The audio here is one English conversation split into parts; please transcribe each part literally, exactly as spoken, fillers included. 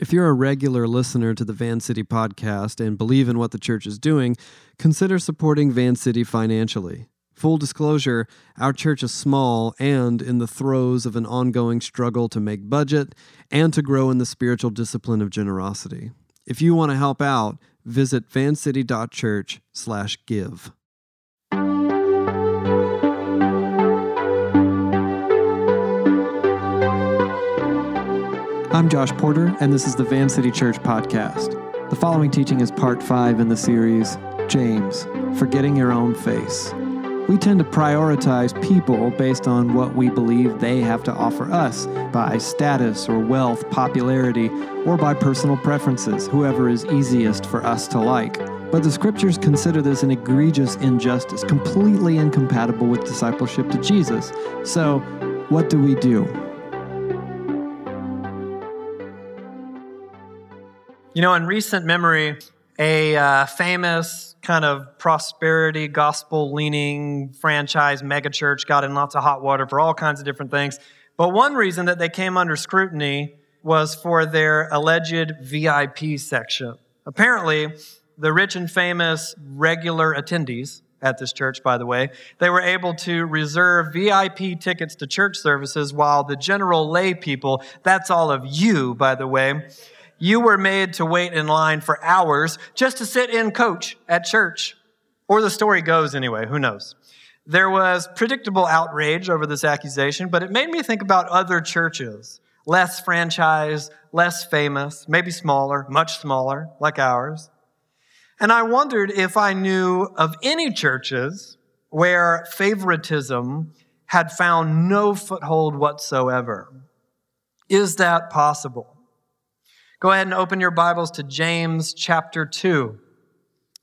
If you're a regular listener to the Vancity podcast and believe in what the church is doing, consider supporting Vancity financially. Full disclosure, our church is small and in the throes of an ongoing struggle to make budget and to grow in the spiritual discipline of generosity. If you want to help out, visit vancity.church slash give. I'm Josh Porter, and this is the Vancity Church Podcast. The following teaching is part five in the series, James, Forgetting Your Own Face. We tend to prioritize people based on what we believe they have to offer us by status or wealth, popularity, or by personal preferences, whoever is easiest for us to like. But the scriptures consider this an egregious injustice, completely incompatible with discipleship to Jesus. So, what do we do? You know, in recent memory, a uh, famous kind of prosperity, gospel-leaning franchise megachurch got in lots of hot water for all kinds of different things. But one reason that they came under scrutiny was for their alleged V I P section. Apparently, the rich and famous regular attendees at this church, by the way, they were able to reserve V I P tickets to church services, while the general lay people, that's all of you, by the way, you were made to wait in line for hours just to sit in coach at church. Or the story goes anyway, who knows. There was predictable outrage over this accusation, but it made me think about other churches, less franchised, less famous, maybe smaller, much smaller, like ours. And I wondered if I knew of any churches where favoritism had found no foothold whatsoever. Is that possible? Go ahead and open your Bibles to James chapter two.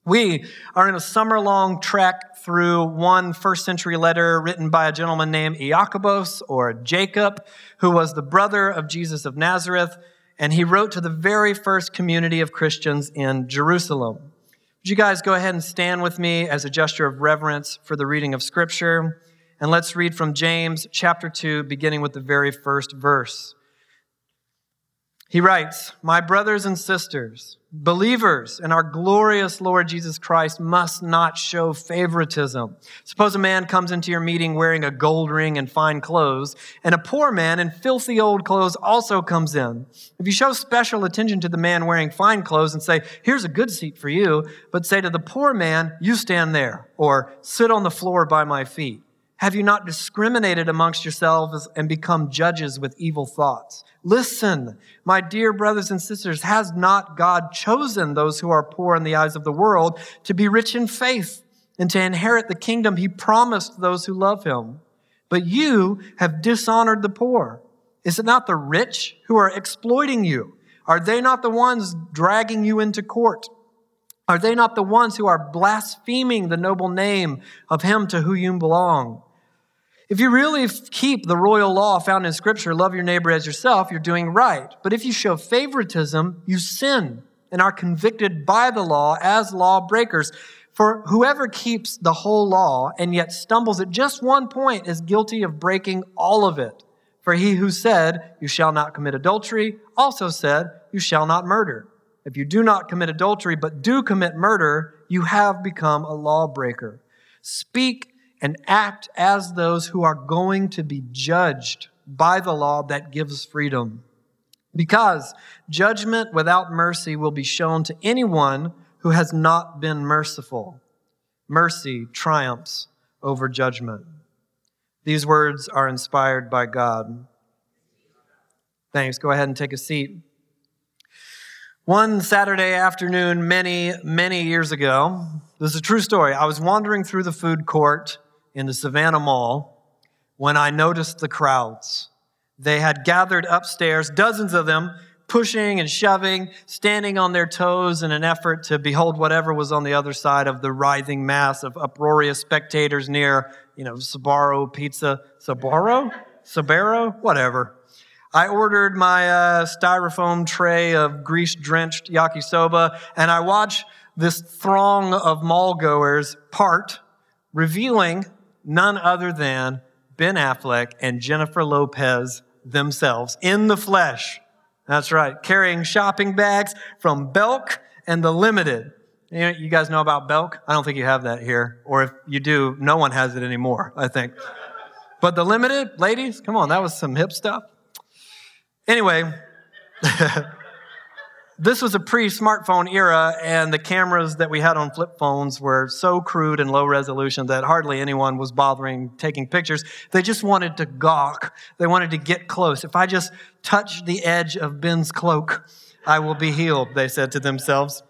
We are in a summer-long trek through one first-century letter written by a gentleman named Iakobos, or Jacob, who was the brother of Jesus of Nazareth, and he wrote to the very first community of Christians in Jerusalem. Would you guys go ahead and stand with me as a gesture of reverence for the reading of Scripture? And let's read from James chapter two, beginning with the very first verse. He writes, "My brothers and sisters, believers in our glorious Lord Jesus Christ must not show favoritism. Suppose a man comes into your meeting wearing a gold ring and fine clothes, and a poor man in filthy old clothes also comes in. If you show special attention to the man wearing fine clothes and say, 'Here's a good seat for you,' but say to the poor man, 'You stand there,' or 'Sit on the floor by my feet,' have you not discriminated amongst yourselves and become judges with evil thoughts? Listen, my dear brothers and sisters, has not God chosen those who are poor in the eyes of the world to be rich in faith and to inherit the kingdom he promised those who love him? But you have dishonored the poor. Is it not the rich who are exploiting you? Are they not the ones dragging you into court? Are they not the ones who are blaspheming the noble name of him to whom you belong? If you really keep the royal law found in Scripture, love your neighbor as yourself, you're doing right. But if you show favoritism, you sin and are convicted by the law as lawbreakers. For whoever keeps the whole law and yet stumbles at just one point is guilty of breaking all of it. For he who said, 'You shall not commit adultery,' also said, 'You shall not murder.' If you do not commit adultery but do commit murder, you have become a lawbreaker. Speak and act as those who are going to be judged by the law that gives freedom. Because judgment without mercy will be shown to anyone who has not been merciful. Mercy triumphs over judgment." These words are inspired by God. Thanks. Go ahead and take a seat. One Saturday afternoon many, many years ago, this is a true story, I was wandering through the food court in the Savannah Mall when I noticed the crowds. They had gathered upstairs, dozens of them, pushing and shoving, standing on their toes in an effort to behold whatever was on the other side of the writhing mass of uproarious spectators near, you know, Sbarro Pizza. Sbarro? Sbarro? Whatever. I ordered my uh, styrofoam tray of grease-drenched yakisoba, and I watched this throng of mall-goers part, revealing none other than Ben Affleck and Jennifer Lopez themselves in the flesh. That's right. Carrying shopping bags from Belk and The Limited. You know, you guys know about Belk? I don't think you have that here. Or if you do, no one has it anymore, I think. But The Limited, ladies, come on, that was some hip stuff. Anyway, this was a pre-smartphone era, and the cameras that we had on flip phones were so crude and low resolution that hardly anyone was bothering taking pictures. They just wanted to gawk. They wanted to get close. If I just touch the edge of Ben's cloak, I will be healed, they said to themselves.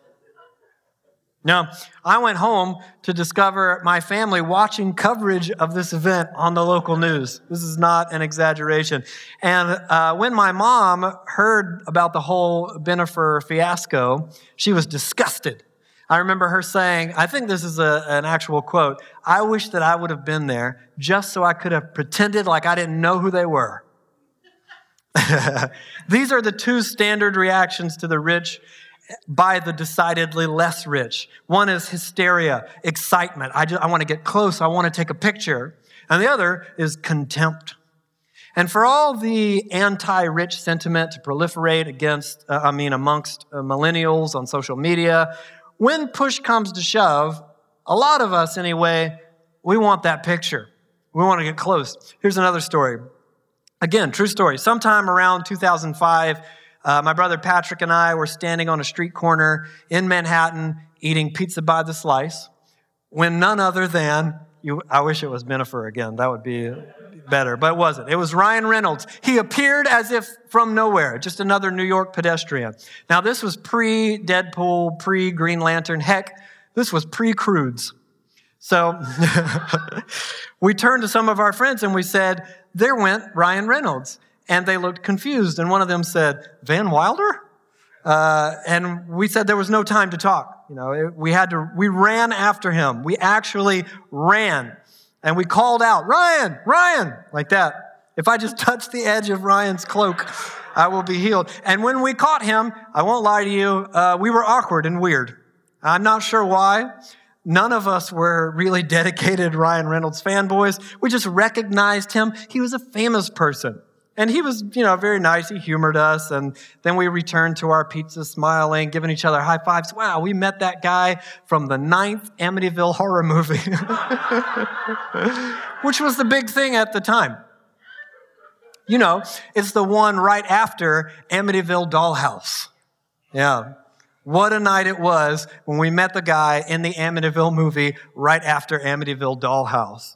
Now, I went home to discover my family watching coverage of this event on the local news. This is not an exaggeration. And uh, when my mom heard about the whole Bennifer fiasco, she was disgusted. I remember her saying, I think this is a, an actual quote, "I wish that I would have been there just so I could have pretended like I didn't know who they were." These are the two standard reactions to the rich by the decidedly less rich. One is hysteria, excitement. I, just, I want to get close. I want to take a picture. And the other is contempt. And for all the anti-rich sentiment to proliferate against, uh, I mean, amongst uh, millennials on social media, when push comes to shove, a lot of us anyway, we want that picture. We want to get close. Here's another story. Again, true story. Sometime around two thousand five, Uh, my brother Patrick and I were standing on a street corner in Manhattan eating pizza by the slice when none other than, you, I wish it was Bennifer again. That would be better, but it wasn't. It was Ryan Reynolds. He appeared as if from nowhere, just another New York pedestrian. Now, this was pre-Deadpool, pre-Green Lantern. Heck, this was pre-Crudes. So we turned to some of our friends and we said, "There went Ryan Reynolds." And they looked confused. And one of them said, "Van Wilder?" Uh, and we said there was no time to talk. You know, it, we had to, we ran after him. We actually ran. And we called out, "Ryan, Ryan," like that. "If I just touch the edge of Ryan's cloak, I will be healed." And when we caught him, I won't lie to you, uh, we were awkward and weird. I'm not sure why. None of us were really dedicated Ryan Reynolds fanboys. We just recognized him. He was a famous person. And he was, you know, very nice. He humored us. And then we returned to our pizza smiling, giving each other high fives. Wow, we met that guy from the ninth Amityville Horror movie, which was the big thing at the time. You know, it's the one right after Amityville Dollhouse. Yeah. What a night it was when we met the guy in the Amityville movie right after Amityville Dollhouse.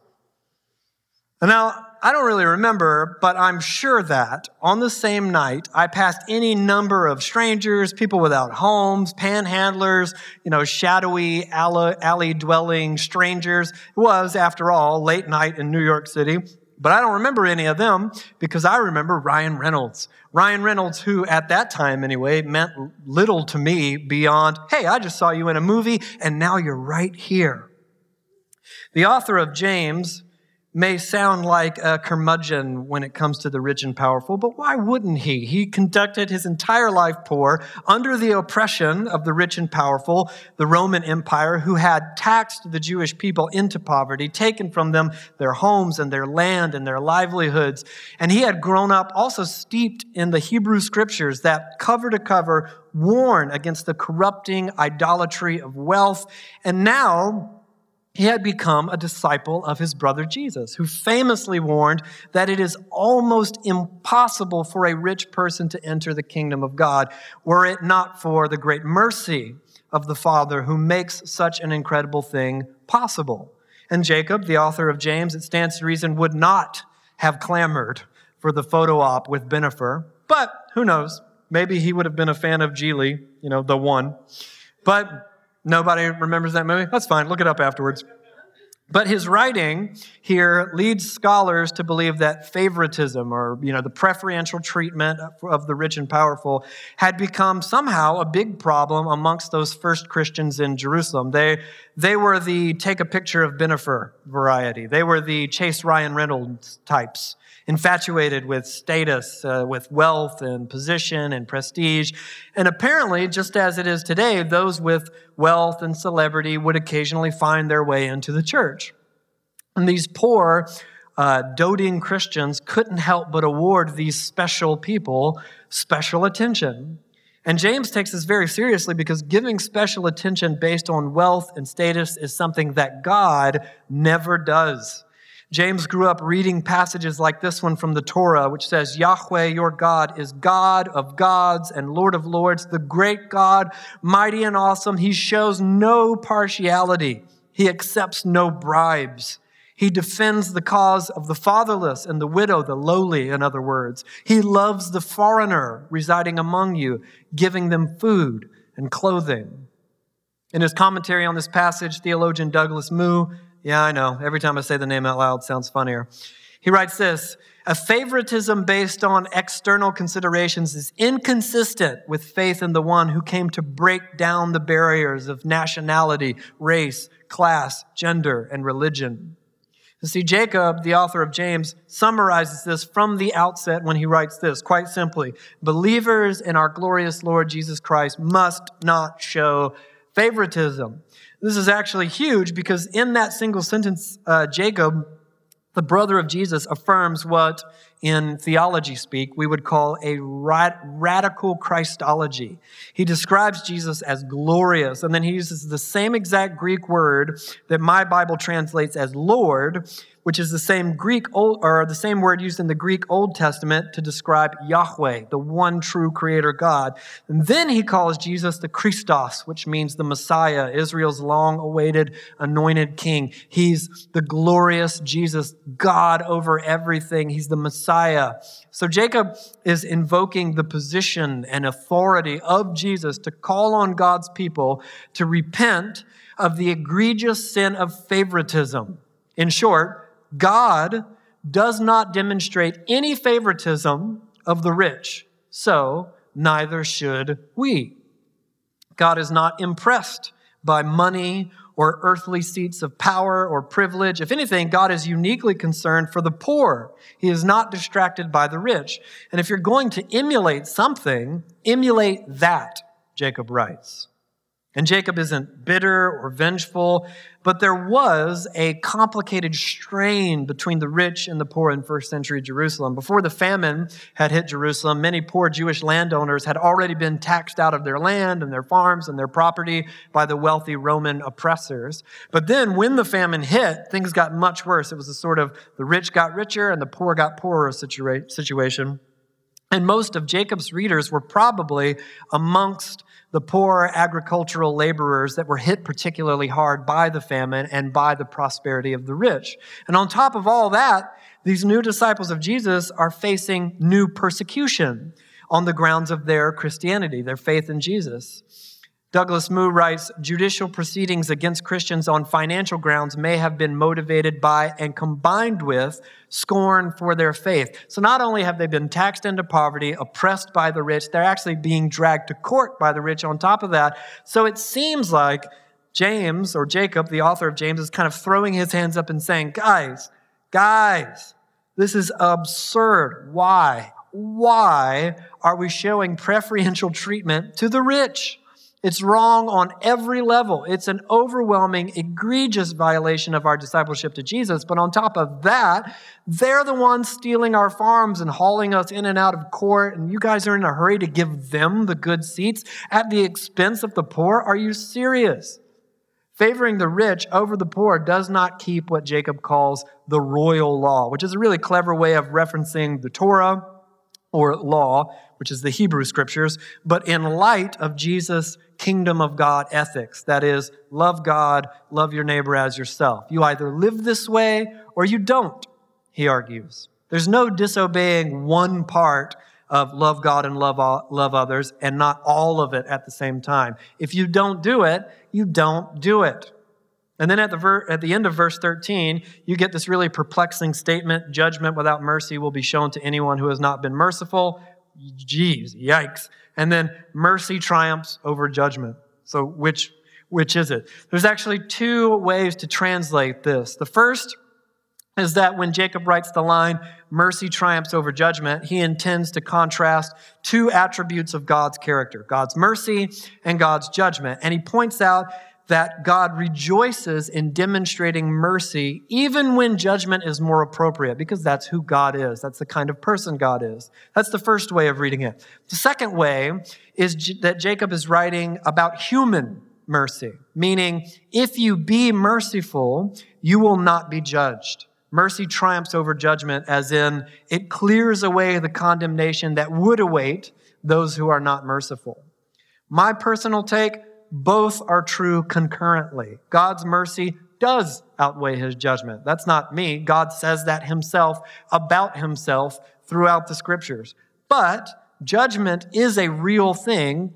And now, I don't really remember, but I'm sure that on the same night, I passed any number of strangers, people without homes, panhandlers, you know, shadowy alley-dwelling strangers. It was, after all, late night in New York City. But I don't remember any of them because I remember Ryan Reynolds. Ryan Reynolds, who at that time anyway, meant little to me beyond, "Hey, I just saw you in a movie, and now you're right here." The author of James may sound like a curmudgeon when it comes to the rich and powerful, but why wouldn't he? He conducted his entire life poor, under the oppression of the rich and powerful, the Roman Empire, who had taxed the Jewish people into poverty, taken from them their homes and their land and their livelihoods. And he had grown up also steeped in the Hebrew scriptures that cover to cover warn against the corrupting idolatry of wealth. And now, he had become a disciple of his brother Jesus, who famously warned that it is almost impossible for a rich person to enter the kingdom of God, were it not for the great mercy of the Father who makes such an incredible thing possible. And Jacob, the author of James, it stands to reason, would not have clamored for the photo op with Bennifer, but who knows? Maybe he would have been a fan of Geely, you know, the one. But nobody remembers that movie? That's fine. Look it up afterwards. But his writing here leads scholars to believe that favoritism, or, you know, the preferential treatment of the rich and powerful, had become somehow a big problem amongst those first Christians in Jerusalem. They they were the take a picture of Bennifer variety. They were the chase Ryan Reynolds types, infatuated with status, uh, with wealth and position and prestige. And apparently, just as it is today, those with wealth and celebrity would occasionally find their way into the church. And these poor, uh, doting Christians couldn't help but award these special people special attention. And James takes this very seriously because giving special attention based on wealth and status is something that God never does. James grew up reading passages like this one from the Torah, which says, Yahweh, your God, is God of gods and Lord of lords, the great God, mighty and awesome. He shows no partiality. He accepts no bribes. He defends the cause of the fatherless and the widow, the lowly, in other words. He loves the foreigner residing among you, giving them food and clothing. In his commentary on this passage, theologian Douglas Moo, yeah, I know, every time I say the name out loud, it sounds funnier. He writes this, a favoritism based on external considerations is inconsistent with faith in the one who came to break down the barriers of nationality, race, class, gender, and religion. See, Jacob, the author of James, summarizes this from the outset when he writes this, quite simply, believers in our glorious Lord Jesus Christ must not show favoritism. This is actually huge because in that single sentence, uh, Jacob, the brother of Jesus, affirms what in theology speak we would call a rad- radical Christology. He describes Jesus as glorious, and then he uses the same exact Greek word that my Bible translates as Lord, which is the same Greek old, or the same word used in the Greek Old Testament to describe Yahweh, the one true creator God. And then he calls Jesus the Christos, which means the Messiah, Israel's long-awaited anointed king. He's the glorious Jesus, God over everything. He's the Messiah. So Jacob is invoking the position and authority of Jesus to call on God's people to repent of the egregious sin of favoritism. In short, God does not demonstrate any favoritism of the rich, so neither should we. God is not impressed by money or earthly seats of power or privilege. If anything, God is uniquely concerned for the poor. He is not distracted by the rich. And if you're going to emulate something, emulate that, Jacob writes. And Jacob isn't bitter or vengeful, but there was a complicated strain between the rich and the poor in first century Jerusalem. Before the famine had hit Jerusalem, many poor Jewish landowners had already been taxed out of their land and their farms and their property by the wealthy Roman oppressors. But then when the famine hit, things got much worse. It was a sort of the rich got richer and the poor got poorer situa- situation. And most of Jacob's readers were probably amongst the poor agricultural laborers that were hit particularly hard by the famine and by the prosperity of the rich. And on top of all that, these new disciples of Jesus are facing new persecution on the grounds of their Christianity, their faith in Jesus. Douglas Moo writes, judicial proceedings against Christians on financial grounds may have been motivated by and combined with scorn for their faith. So not only have they been taxed into poverty, oppressed by the rich, they're actually being dragged to court by the rich on top of that. So it seems like James, or Jacob, the author of James, is kind of throwing his hands up and saying, guys, guys, this is absurd. Why? Why are we showing preferential treatment to the rich? It's wrong on every level. It's an overwhelming, egregious violation of our discipleship to Jesus. But on top of that, they're the ones stealing our farms and hauling us in and out of court. And you guys are in a hurry to give them the good seats at the expense of the poor. Are you serious? Favoring the rich over the poor does not keep what Jacob calls the royal law, which is a really clever way of referencing the Torah or law, which is the Hebrew scriptures, but in light of Jesus' kingdom of God ethics. That is, love God, love your neighbor as yourself. You either live this way or you don't, he argues. There's no disobeying one part of love God and love all, love others and not all of it at the same time. If you don't do it, you don't do it. And then at the ver- at the end of verse thirteen, you get this really perplexing statement, judgment without mercy will be shown to anyone who has not been merciful. Jeez, yikes. And then mercy triumphs over judgment. So which which is it? There's actually two ways to translate this. The first is that when Jacob writes the line, mercy triumphs over judgment, he intends to contrast two attributes of God's character, God's mercy and God's judgment. And he points out that God rejoices in demonstrating mercy even when judgment is more appropriate, because that's who God is. That's the kind of person God is. That's the first way of reading it. The second way is that Jacob is writing about human mercy, meaning if you be merciful, you will not be judged. Mercy triumphs over judgment, as in it clears away the condemnation that would await those who are not merciful. My personal take, both are true concurrently. God's mercy does outweigh his judgment. That's not me. God says that himself about himself throughout the scriptures. But judgment is a real thing,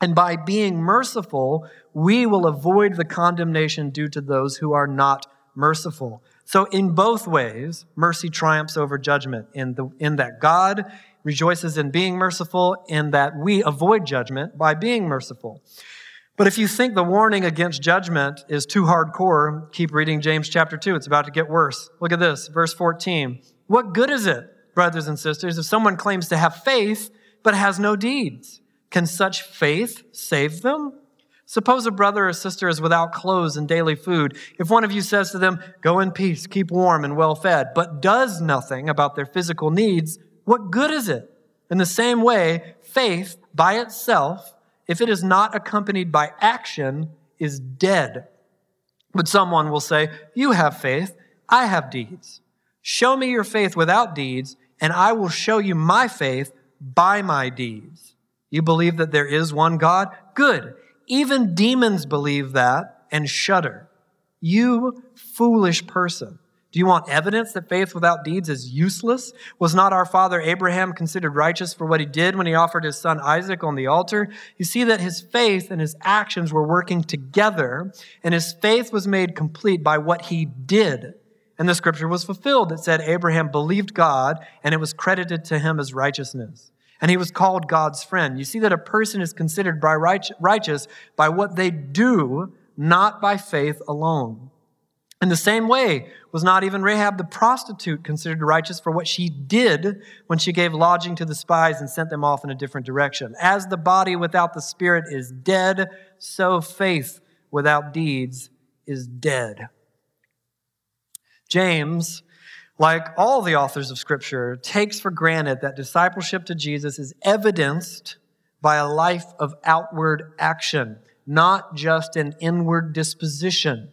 and by being merciful, we will avoid the condemnation due to those who are not merciful. So in both ways, mercy triumphs over judgment, in the in that God rejoices in being merciful, in that we avoid judgment by being merciful. But if you think the warning against judgment is too hardcore, keep reading James chapter two. It's about to get worse. Look at this, verse fourteen. What good is it, brothers and sisters, if someone claims to have faith but has no deeds? Can such faith save them? Suppose a brother or sister is without clothes and daily food. If one of you says to them, go in peace, keep warm and well fed, but does nothing about their physical needs, what good is it? In the same way, faith by itself, if it is not accompanied by action, is dead. But someone will say, you have faith, I have deeds. Show me your faith without deeds, and I will show you my faith by my deeds. You believe that there is one God? Good. Even demons believe that and shudder. You foolish person. Do you want evidence that faith without deeds is useless? Was not our father Abraham considered righteous for what he did when he offered his son Isaac on the altar? You see that his faith and his actions were working together, and his faith was made complete by what he did. And the scripture was fulfilled that said, Abraham believed God, and it was credited to him as righteousness. And he was called God's friend. You see that a person is considered by righteous by what they do, not by faith alone. In the same way, was not even Rahab the prostitute considered righteous for what she did when she gave lodging to the spies and sent them off in a different direction? As the body without the spirit is dead, so faith without deeds is dead. James, like all the authors of Scripture, takes for granted that discipleship to Jesus is evidenced by a life of outward action, not just an inward disposition.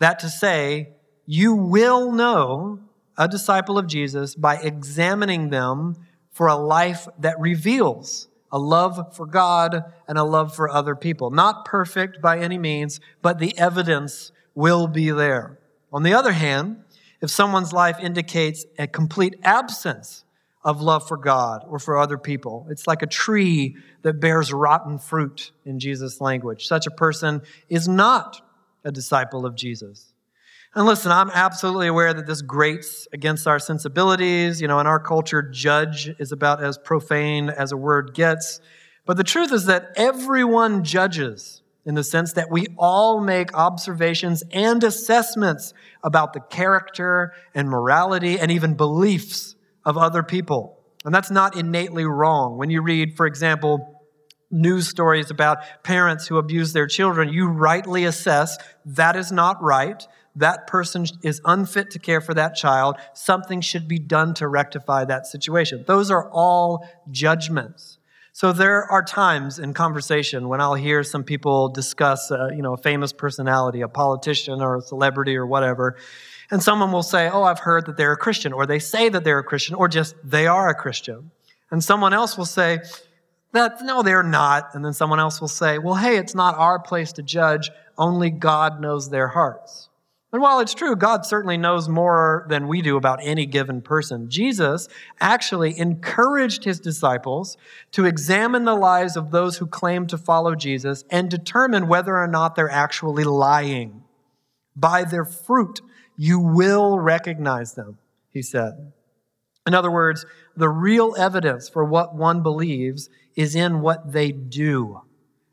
That to say, you will know a disciple of Jesus by examining them for a life that reveals a love for God and a love for other people. Not perfect by any means, but the evidence will be there. On the other hand, if someone's life indicates a complete absence of love for God or for other people, it's like a tree that bears rotten fruit in Jesus' language. Such a person is not a disciple of Jesus. And listen, I'm absolutely aware that this grates against our sensibilities. You know, in our culture, judge is about as profane as a word gets. But the truth is that everyone judges, in the sense that we all make observations and assessments about the character and morality and even beliefs of other people. And that's not innately wrong. When you read, for example, news stories about parents who abuse their children, you rightly assess that is not right. That person is unfit to care for that child. Something should be done to rectify that situation. Those are all judgments. So there are times in conversation when I'll hear some people discuss, uh, you know, a famous personality, a politician or a celebrity or whatever, and someone will say, oh, I've heard that they're a Christian, or they say that they're a Christian, or just they are a Christian. And someone else will say, that no, they're not. And then someone else will say, well, hey, it's not our place to judge. Only God knows their hearts. And while it's true, God certainly knows more than we do about any given person, Jesus actually encouraged his disciples to examine the lives of those who claim to follow Jesus and determine whether or not they're actually lying. By their fruit, you will recognize them, he said. In other words, the real evidence for what one believes is in what they do,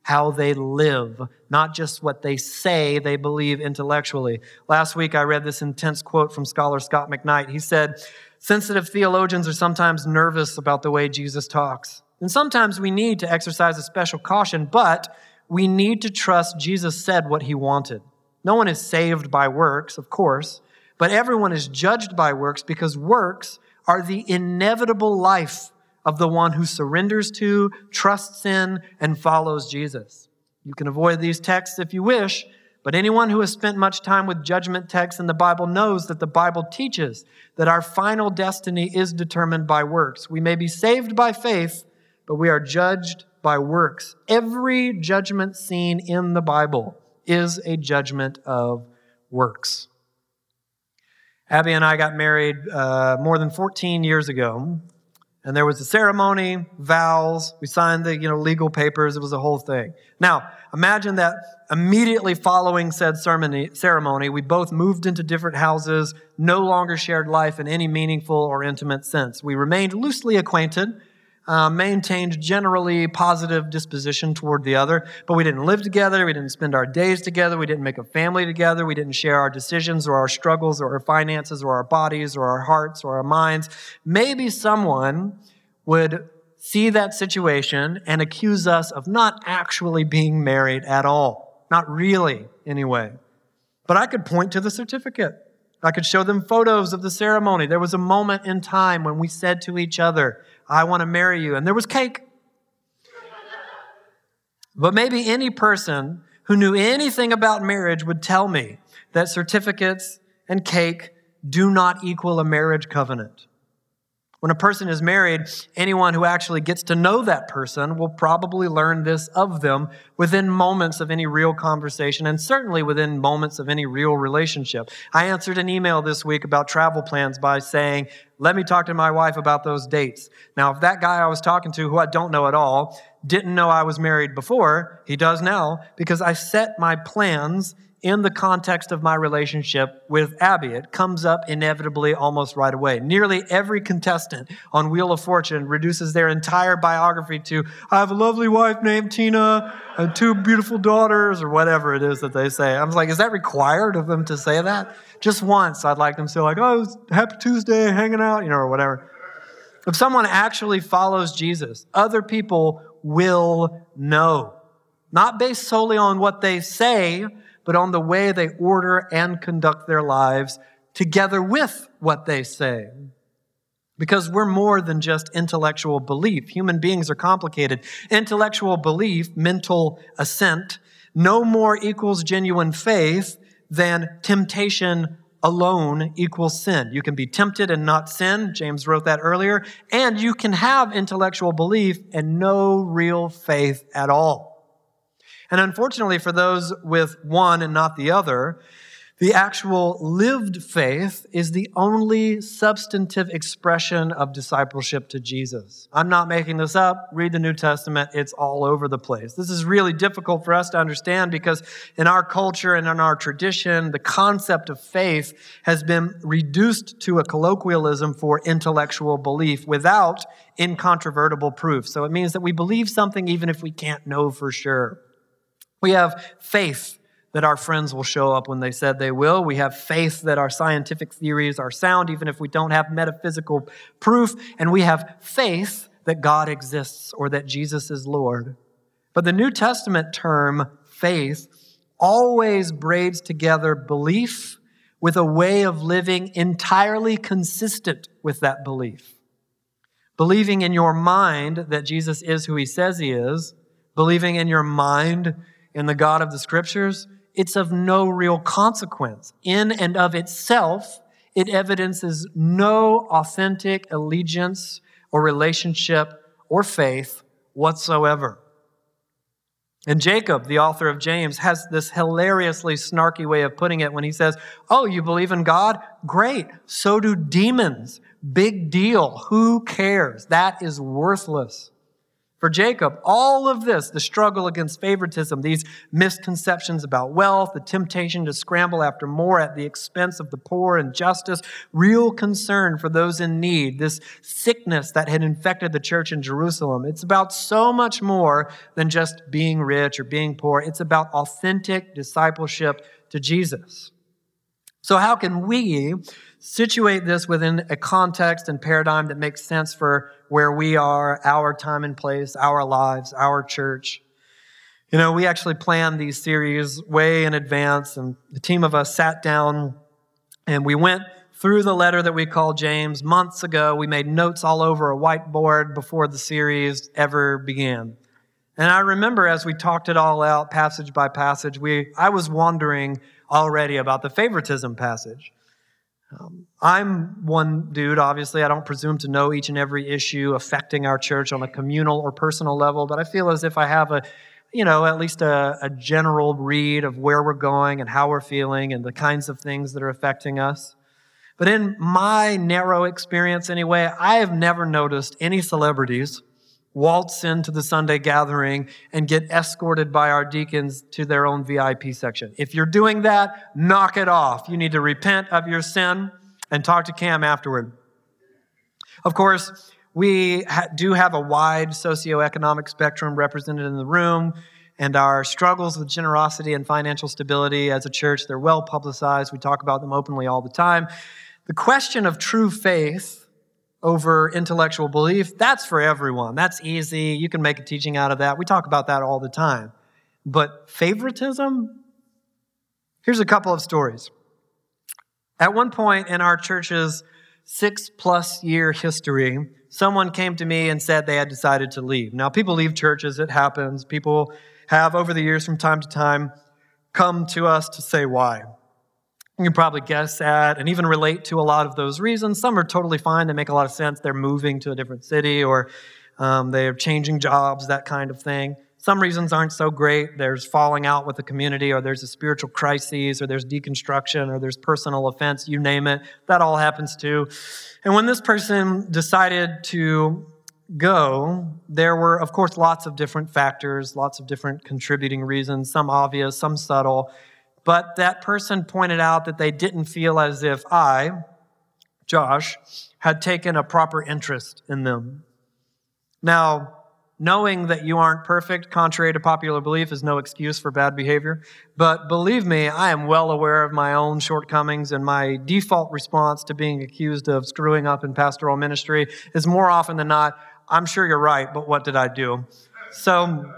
how they live, not just what they say they believe intellectually. Last week, I read this intense quote from scholar Scott McKnight. He said, sensitive theologians are sometimes nervous about the way Jesus talks. And sometimes we need to exercise a special caution, but we need to trust Jesus said what he wanted. No one is saved by works, of course, but everyone is judged by works because works are the inevitable life of the one who surrenders to, trusts in, and follows Jesus. You can avoid these texts if you wish, but anyone who has spent much time with judgment texts in the Bible knows that the Bible teaches that our final destiny is determined by works. We may be saved by faith, but we are judged by works. Every judgment scene in the Bible is a judgment of works. Abby and I got married uh, more than fourteen years ago, and there was a ceremony, vows, we signed the you know legal papers, it was a whole thing. Now, imagine that immediately following said ceremony, we both moved into different houses, no longer shared life in any meaningful or intimate sense. We remained loosely acquainted, Uh, maintained generally positive disposition toward the other, but we didn't live together, we didn't spend our days together, we didn't make a family together, we didn't share our decisions or our struggles or our finances or our bodies or our hearts or our minds. Maybe someone would see that situation and accuse us of not actually being married at all. Not really, anyway. But I could point to the certificate. I could show them photos of the ceremony. There was a moment in time when we said to each other, I want to marry you. And there was cake. But maybe any person who knew anything about marriage would tell me that certificates and cake do not equal a marriage covenant. When a person is married, anyone who actually gets to know that person will probably learn this of them within moments of any real conversation and certainly within moments of any real relationship. I answered an email this week about travel plans by saying, let me talk to my wife about those dates. Now, if that guy I was talking to, who I don't know at all, didn't know I was married before, he does now, because I set my plans in the context of my relationship with Abby. It comes up inevitably almost right away. Nearly every contestant on Wheel of Fortune reduces their entire biography to, I have a lovely wife named Tina and two beautiful daughters, or whatever it is that they say. I was like, is that required of them to say that? Just once, I'd like them to say, like, oh, happy Tuesday, hanging out, you know, or whatever. If someone actually follows Jesus, other people will know. Not based solely on what they say, but on the way they order and conduct their lives together with what they say. Because we're more than just intellectual belief. Human beings are complicated. Intellectual belief, mental assent, no more equals genuine faith than temptation alone equals sin. You can be tempted and not sin. James wrote that earlier. And you can have intellectual belief and no real faith at all. And unfortunately for those with one and not the other, the actual lived faith is the only substantive expression of discipleship to Jesus. I'm not making this up. Read the New Testament. It's all over the place. This is really difficult for us to understand because in our culture and in our tradition, the concept of faith has been reduced to a colloquialism for intellectual belief without incontrovertible proof. So it means that we believe something even if we can't know for sure. We have faith that our friends will show up when they said they will. We have faith that our scientific theories are sound, even if we don't have metaphysical proof. And we have faith that God exists or that Jesus is Lord. But the New Testament term faith always braids together belief with a way of living entirely consistent with that belief. Believing in your mind that Jesus is who he says he is, believing in your mind in the God of the Scriptures, it's of no real consequence. In and of itself, it evidences no authentic allegiance or relationship or faith whatsoever. And Jacob, the author of James, has this hilariously snarky way of putting it when he says, oh, you believe in God? Great. So do demons. Big deal. Who cares? That is worthless. For Jacob, all of this, the struggle against favoritism, these misconceptions about wealth, the temptation to scramble after more at the expense of the poor and justice, real concern for those in need, this sickness that had infected the church in Jerusalem. It's about so much more than just being rich or being poor. It's about authentic discipleship to Jesus. So how can we situate this within a context and paradigm that makes sense for where we are, our time and place, our lives, our church? You know, we actually planned these series way in advance, and the team of us sat down and we went through the letter that we call James months ago. We made notes all over a whiteboard before the series ever began. And I remember as we talked it all out, passage by passage, we I was wondering already about the favoritism passage. Um, I'm one dude, obviously. I don't presume to know each and every issue affecting our church on a communal or personal level, but I feel as if I have a, you know, at least a, a general read of where we're going and how we're feeling and the kinds of things that are affecting us. But in my narrow experience anyway, I have never noticed any celebrities waltz into the Sunday gathering and get escorted by our deacons to their own V I P section. If you're doing that, knock it off. You need to repent of your sin and talk to Cam afterward. Of course, we ha- do have a wide socioeconomic spectrum represented in the room, and our struggles with generosity and financial stability as a church, they're well publicized. We talk about them openly all the time. The question of true faith over intellectual belief, that's for everyone. That's easy. You can make a teaching out of that. We talk about that all the time. But favoritism? Here's a couple of stories. At one point in our church's six-plus year history, someone came to me and said they had decided to leave. Now, people leave churches. It happens. People have, over the years from time to time, come to us to say why. You can probably guess at and even relate to a lot of those reasons. Some are totally fine. They make a lot of sense. They're moving to a different city, or um, they're changing jobs, that kind of thing. Some reasons aren't so great. There's falling out with the community, or there's a spiritual crisis, or there's deconstruction, or there's personal offense, you name it. That all happens too. And when this person decided to go, there were, of course, lots of different factors, lots of different contributing reasons, some obvious, some subtle. But that person pointed out that they didn't feel as if I, Josh, had taken a proper interest in them. Now, knowing that you aren't perfect, contrary to popular belief, is no excuse for bad behavior. But believe me, I am well aware of my own shortcomings, and my default response to being accused of screwing up in pastoral ministry is more often than not, I'm sure you're right, but what did I do? So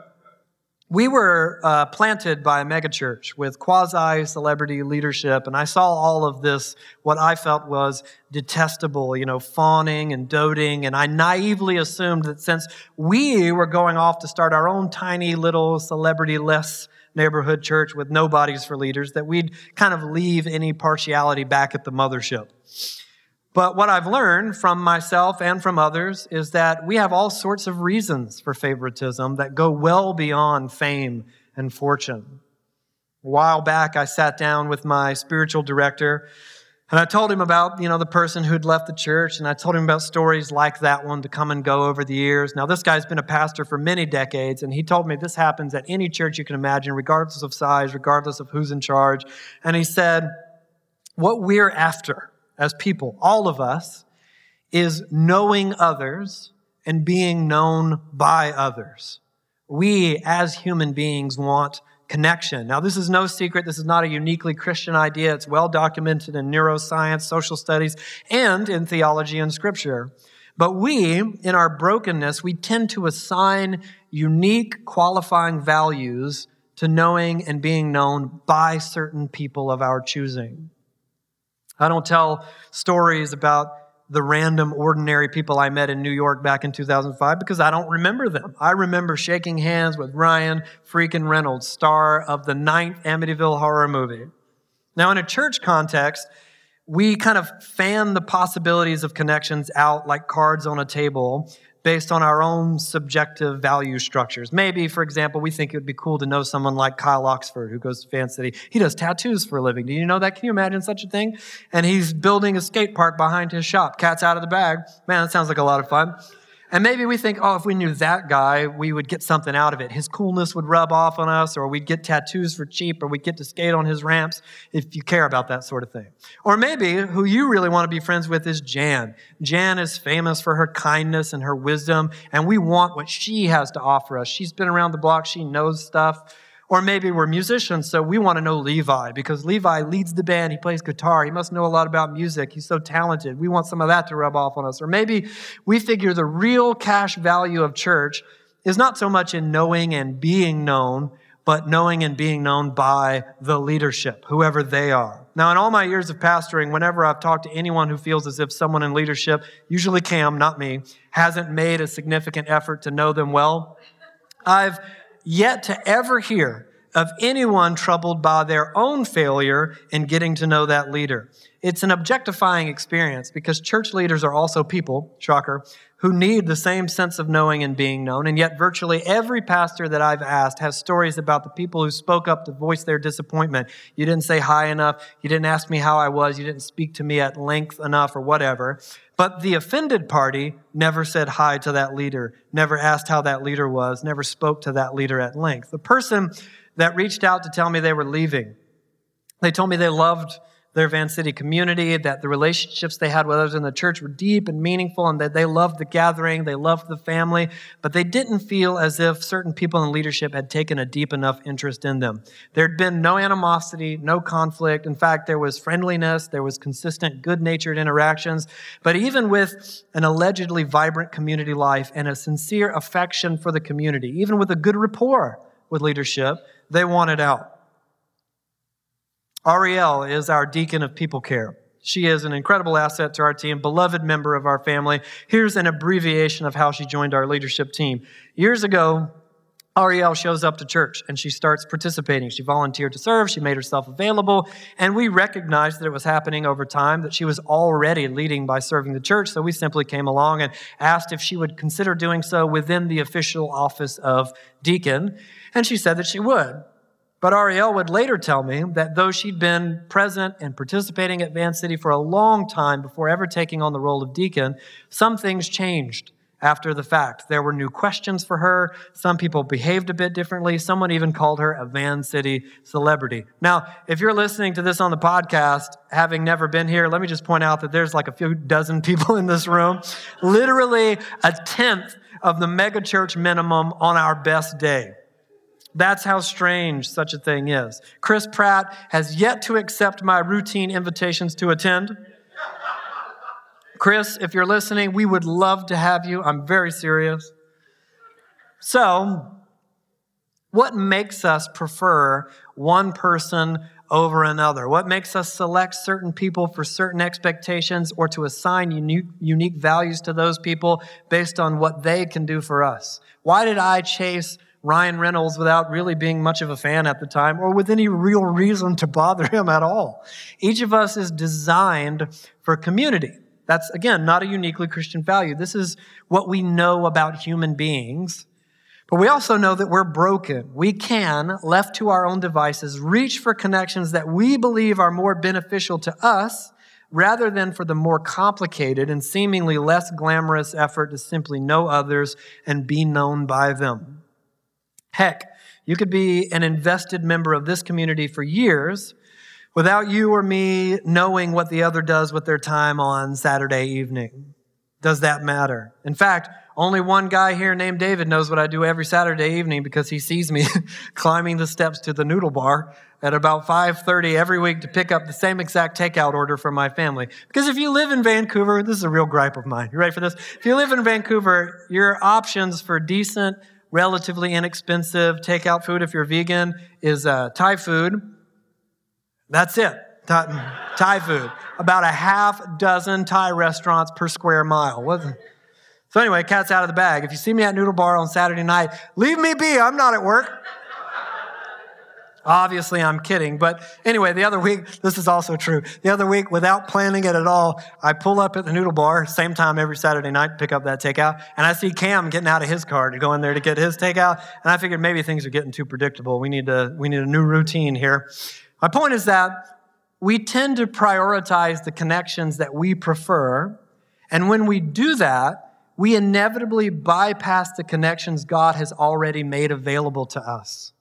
we were uh, planted by a megachurch with quasi-celebrity leadership, and I saw all of this, what I felt was detestable, you know, fawning and doting, and I naively assumed that since we were going off to start our own tiny little celebrity-less neighborhood church with no bodies for leaders, that we'd kind of leave any partiality back at the mothership. But what I've learned from myself and from others is that we have all sorts of reasons for favoritism that go well beyond fame and fortune. A while back, I sat down with my spiritual director, and I told him about, you know, the person who'd left the church, and I told him about stories like that one to come and go over the years. Now, this guy's been a pastor for many decades, and he told me this happens at any church you can imagine, regardless of size, regardless of who's in charge. And he said, what we're after as people, all of us, is knowing others and being known by others. We, as human beings, want connection. Now, this is no secret. This is not a uniquely Christian idea. It's well documented in neuroscience, social studies, and in theology and scripture. But we, in our brokenness, we tend to assign unique qualifying values to knowing and being known by certain people of our choosing. I don't tell stories about the random, ordinary people I met in New York back in two thousand five because I don't remember them. I remember shaking hands with Ryan freaking Reynolds, star of the ninth Amityville Horror movie. Now, in a church context, we kind of fan the possibilities of connections out like cards on a table based on our own subjective value structures. Maybe, for example, we think it would be cool to know someone like Kyle Oxford, who goes to Vancity. He does tattoos for a living. Do you know that? Can you imagine such a thing? And he's building a skate park behind his shop. Cat's out of the bag. Man, that sounds like a lot of fun. And maybe we think, oh, if we knew that guy, we would get something out of it. His coolness would rub off on us, or we'd get tattoos for cheap, or we'd get to skate on his ramps, if you care about that sort of thing. Or maybe who you really want to be friends with is Jan. Jan is famous for her kindness and her wisdom, and we want what she has to offer us. She's been around the block. She knows stuff. Or maybe we're musicians, so we want to know Levi, because Levi leads the band, he plays guitar, he must know a lot about music, he's so talented, we want some of that to rub off on us. Or maybe we figure the real cash value of church is not so much in knowing and being known, but knowing and being known by the leadership, whoever they are. Now, in all my years of pastoring, whenever I've talked to anyone who feels as if someone in leadership, usually Cam, not me, hasn't made a significant effort to know them well, I've yet to ever hear of anyone troubled by their own failure in getting to know that leader. It's an objectifying experience because church leaders are also people, shocker, who need the same sense of knowing and being known, and yet virtually every pastor that I've asked has stories about the people who spoke up to voice their disappointment. You didn't say hi enough, you didn't ask me how I was, you didn't speak to me at length enough or whatever, but the offended party never said hi to that leader, never asked how that leader was, never spoke to that leader at length. The person that reached out to tell me they were leaving, they told me they loved their Vancity community, that the relationships they had with others in the church were deep and meaningful, and that they loved the gathering, they loved the family, but they didn't feel as if certain people in leadership had taken a deep enough interest in them. There'd been no animosity, no conflict. In fact, there was friendliness, there was consistent, good-natured interactions, but even with an allegedly vibrant community life and a sincere affection for the community, even with a good rapport with leadership, they wanted out. Ariel is our deacon of people care. She is an incredible asset to our team, beloved member of our family. Here's an abbreviation of how she joined our leadership team. Years ago, Ariel shows up to church and she starts participating. She volunteered to serve, she made herself available, and we recognized that it was happening over time, that she was already leading by serving the church, so we simply came along and asked if she would consider doing so within the official office of deacon, and she said that she would. But Ariel would later tell me that though she'd been present and participating at Vancity for a long time before ever taking on the role of deacon, some things changed after the fact. There were new questions for her. Some people behaved a bit differently. Someone even called her a Vancity celebrity. Now, if you're listening to this on the podcast, having never been here, let me just point out that there's like a few dozen people in this room, literally a tenth of the megachurch minimum on our best day. That's how strange such a thing is. Chris Pratt has yet to accept my routine invitations to attend. Chris, if you're listening, we would love to have you. I'm very serious. So, what makes us prefer one person over another? What makes us select certain people for certain expectations or to assign unique, unique values to those people based on what they can do for us? Why did I chase Ryan Reynolds without really being much of a fan at the time or with any real reason to bother him at all? Each of us is designed for community. That's, again, not a uniquely Christian value. This is what we know about human beings. But we also know that we're broken. We can, left to our own devices, reach for connections that we believe are more beneficial to us rather than for the more complicated and seemingly less glamorous effort to simply know others and be known by them. Heck, you could be an invested member of this community for years without you or me knowing what the other does with their time on Saturday evening. Does that matter? In fact, only one guy here named David knows what I do every Saturday evening because he sees me climbing the steps to the Noodle Bar at about five thirty every week to pick up the same exact takeout order for my family. Because if you live in Vancouver, this is a real gripe of mine. You ready for this? If you live in Vancouver, your options for decent, relatively inexpensive takeout food, if you're vegan, is uh, Thai food. That's it. Thai, Thai food. About a half dozen Thai restaurants per square mile. Wasn't it? So anyway, cat's out of the bag. If you see me at Noodle Bar on Saturday night, leave me be. I'm not at work. Obviously, I'm kidding. But anyway, the other week, this is also true. The other week, without planning it at all, I pull up at the Noodle Bar, same time every Saturday night, pick up that takeout. And I see Cam getting out of his car to go in there to get his takeout. And I figured maybe things are getting too predictable. We need to, we need a new routine here. My point is that we tend to prioritize the connections that we prefer. And when we do that, we inevitably bypass the connections God has already made available to us.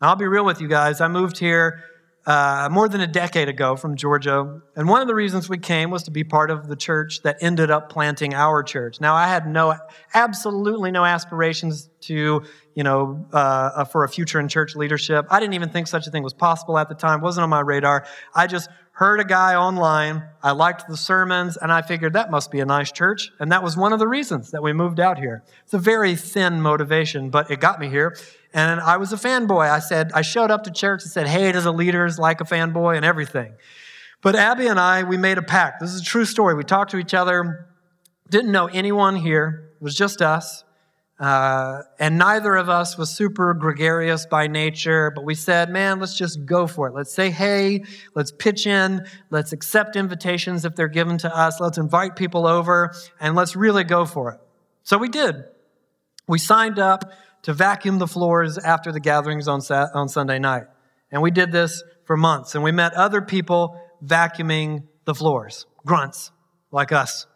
I'll be real with you guys. I moved here uh, more than a decade ago from Georgia, and one of the reasons we came was to be part of the church that ended up planting our church. Now, I had no, absolutely no aspirations to, you know, uh, for a future in church leadership. I didn't even think such a thing was possible at the time. It wasn't on my radar. I just heard a guy online. I liked the sermons, and I figured that must be a nice church. And that was one of the reasons that we moved out here. It's a very thin motivation, but it got me here. And I was a fanboy. I said, I showed up to church and said, hey, to the leaders, like a fanboy and everything. But Abby and I, we made a pact. This is a true story. We talked to each other, didn't know anyone here. It was just us. Uh, and neither of us was super gregarious by nature, but we said, man, let's just go for it. Let's say, hey, let's pitch in, let's accept invitations if they're given to us, let's invite people over, and let's really go for it. So we did. We signed up to vacuum the floors after the gatherings on Saturday, on Sunday night. And we did this for months, and we met other people vacuuming the floors, grunts like us.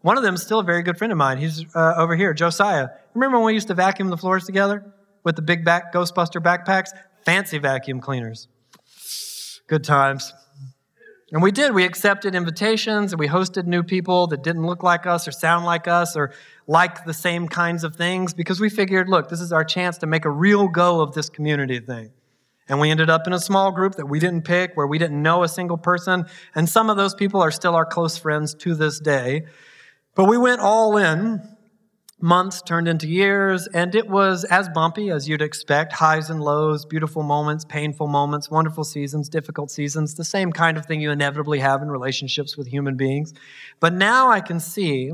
One of them is still a very good friend of mine. He's uh, over here, Josiah. Remember when we used to vacuum the floors together with the big back Ghostbuster backpacks? Fancy vacuum cleaners. Good times. And we did. We accepted invitations, and we hosted new people that didn't look like us or sound like us or like the same kinds of things because we figured, look, this is our chance to make a real go of this community thing. And we ended up in a small group that we didn't pick, where we didn't know a single person. And some of those people are still our close friends to this day. But we went all in. Months turned into years, and it was as bumpy as you'd expect. Highs and lows, beautiful moments, painful moments, wonderful seasons, difficult seasons, the same kind of thing you inevitably have in relationships with human beings. But now I can see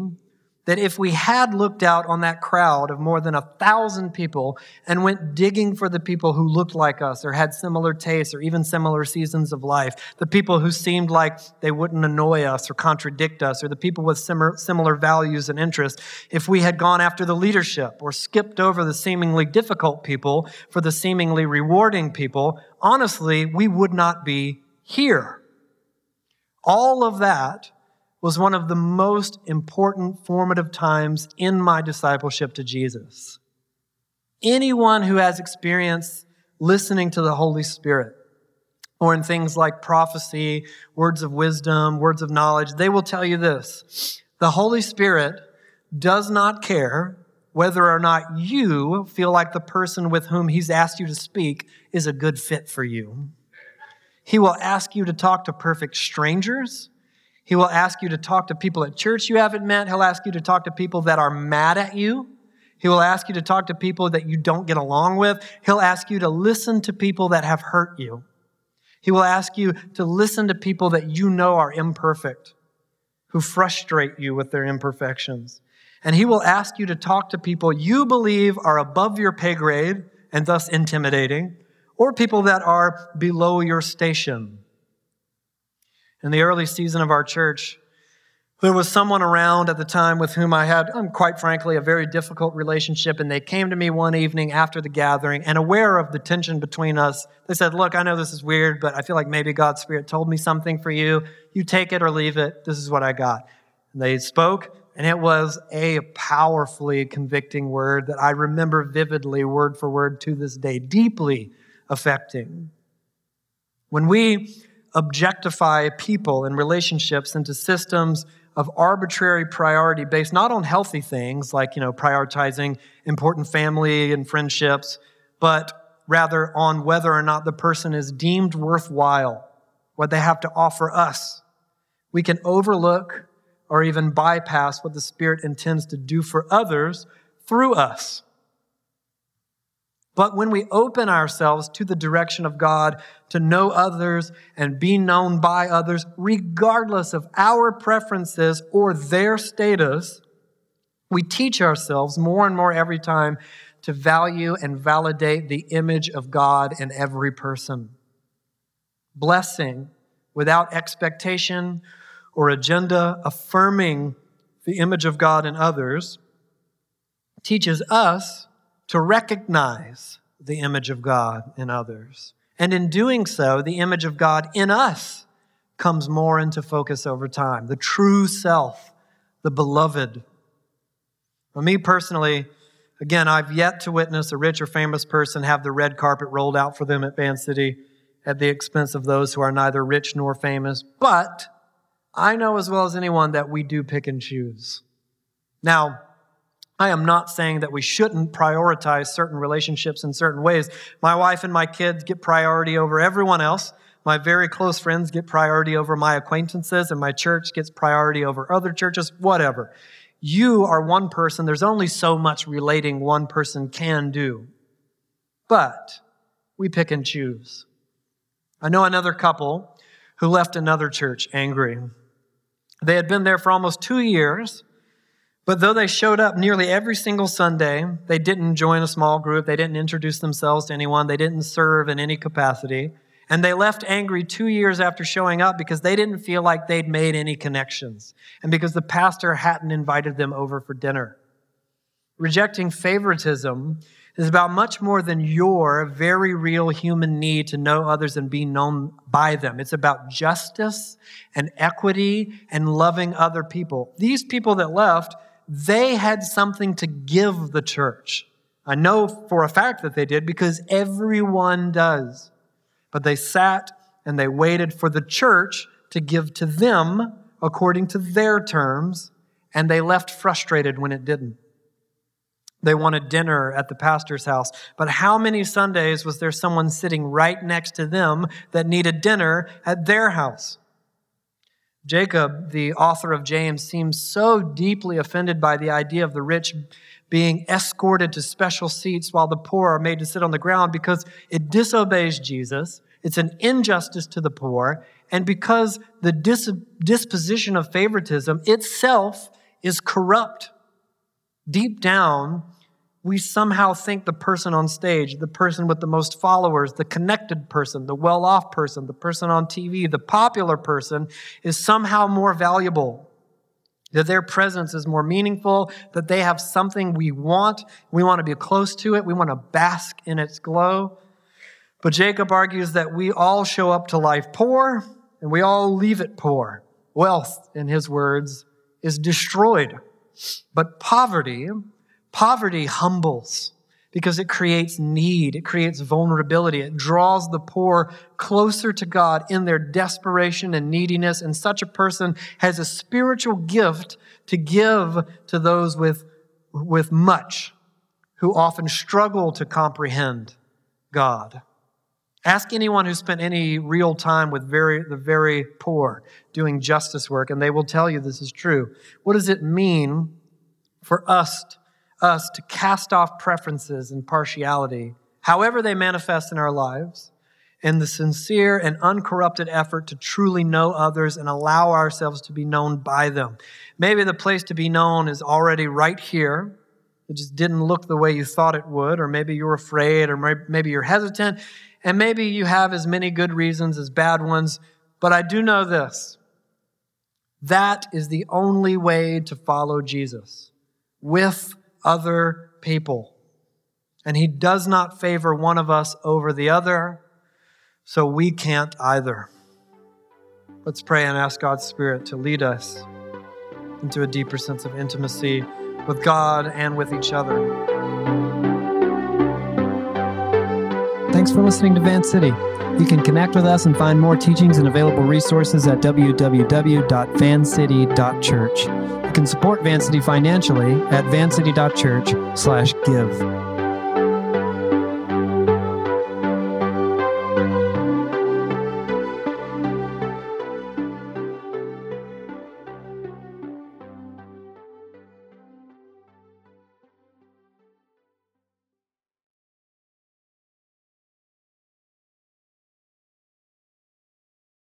that if we had looked out on that crowd of more than a thousand people and went digging for the people who looked like us or had similar tastes or even similar seasons of life, the people who seemed like they wouldn't annoy us or contradict us, or the people with similar values and interests, if we had gone after the leadership or skipped over the seemingly difficult people for the seemingly rewarding people, honestly, we would not be here. All of that was one of the most important formative times in my discipleship to Jesus. Anyone who has experience listening to the Holy Spirit, or in things like prophecy, words of wisdom, words of knowledge, they will tell you this. The Holy Spirit does not care whether or not you feel like the person with whom he's asked you to speak is a good fit for you. He will ask you to talk to perfect strangers. He will ask you to talk to people at church you haven't met. He'll ask you to talk to people that are mad at you. He will ask you to talk to people that you don't get along with. He'll ask you to listen to people that have hurt you. He will ask you to listen to people that you know are imperfect, who frustrate you with their imperfections. And he will ask you to talk to people you believe are above your pay grade and thus intimidating, or people that are below your station. In the early season of our church, there was someone around at the time with whom I had, quite frankly, a very difficult relationship, and they came to me one evening after the gathering, and aware of the tension between us, they said, look, I know this is weird, but I feel like maybe God's Spirit told me something for you. You take it or leave it. This is what I got. And they spoke, and it was a powerfully convicting word that I remember vividly, word for word to this day, deeply affecting. When we objectify people and relationships into systems of arbitrary priority based not on healthy things like, you know, prioritizing important family and friendships, but rather on whether or not the person is deemed worthwhile, what they have to offer us. We can overlook or even bypass what the Spirit intends to do for others through us. But when we open ourselves to the direction of God, to know others and be known by others, regardless of our preferences or their status, we teach ourselves more and more every time to value and validate the image of God in every person. Blessing without expectation or agenda, affirming the image of God in others, teaches us to recognize the image of God in others. And in doing so, the image of God in us comes more into focus over time. The true self, the beloved. For me personally, again, I've yet to witness a rich or famous person have the red carpet rolled out for them at Vancity at the expense of those who are neither rich nor famous. But I know as well as anyone that we do pick and choose. Now, I am not saying that we shouldn't prioritize certain relationships in certain ways. My wife and my kids get priority over everyone else. My very close friends get priority over my acquaintances, and my church gets priority over other churches, whatever. You are one person. There's only so much relating one person can do. But we pick and choose. I know another couple who left another church angry. They had been there for almost two years, but though they showed up nearly every single Sunday, they didn't join a small group, they didn't introduce themselves to anyone, they didn't serve in any capacity, and they left angry two years after showing up because they didn't feel like they'd made any connections, and because the pastor hadn't invited them over for dinner. Rejecting favoritism is about much more than your very real human need to know others and be known by them. It's about justice and equity and loving other people. These people that left, they had something to give the church. I know for a fact that they did because everyone does. But they sat and they waited for the church to give to them according to their terms, and they left frustrated when it didn't. They wanted dinner at the pastor's house. But how many Sundays was there someone sitting right next to them that needed dinner at their house? Jacob, the author of James, seems so deeply offended by the idea of the rich being escorted to special seats while the poor are made to sit on the ground because it disobeys Jesus. It's an injustice to the poor. And because the dis- disposition of favoritism itself is corrupt. Deep down, we somehow think the person on stage, the person with the most followers, the connected person, the well-off person, the person on T V, the popular person is somehow more valuable, that their presence is more meaningful, that they have something we want. We want to be close to it. We want to bask in its glow. But Jacob argues that we all show up to life poor and we all leave it poor. Wealth, in his words, is destroyed. But poverty, poverty humbles because it creates need, it creates vulnerability, it draws the poor closer to God in their desperation and neediness, and such a person has a spiritual gift to give to those with, with much who often struggle to comprehend God. Ask anyone who spent any real time with very the very poor doing justice work, and they will tell you this is true. What does it mean for us, us to cast off preferences and partiality, however they manifest in our lives, in the sincere and uncorrupted effort to truly know others and allow ourselves to be known by them? Maybe the place to be known is already right here. It just didn't look the way you thought it would, or maybe you're afraid, or maybe you're hesitant. And maybe you have as many good reasons as bad ones, but I do know this. That is the only way to follow Jesus, with other people. And he does not favor one of us over the other, so we can't either. Let's pray and ask God's Spirit to lead us into a deeper sense of intimacy with God and with each other. Thanks for listening to Vancity. You can connect with us and find more teachings and available resources at w w w dot vancity dot church. You can support Vancity financially at vancity dot church slash give.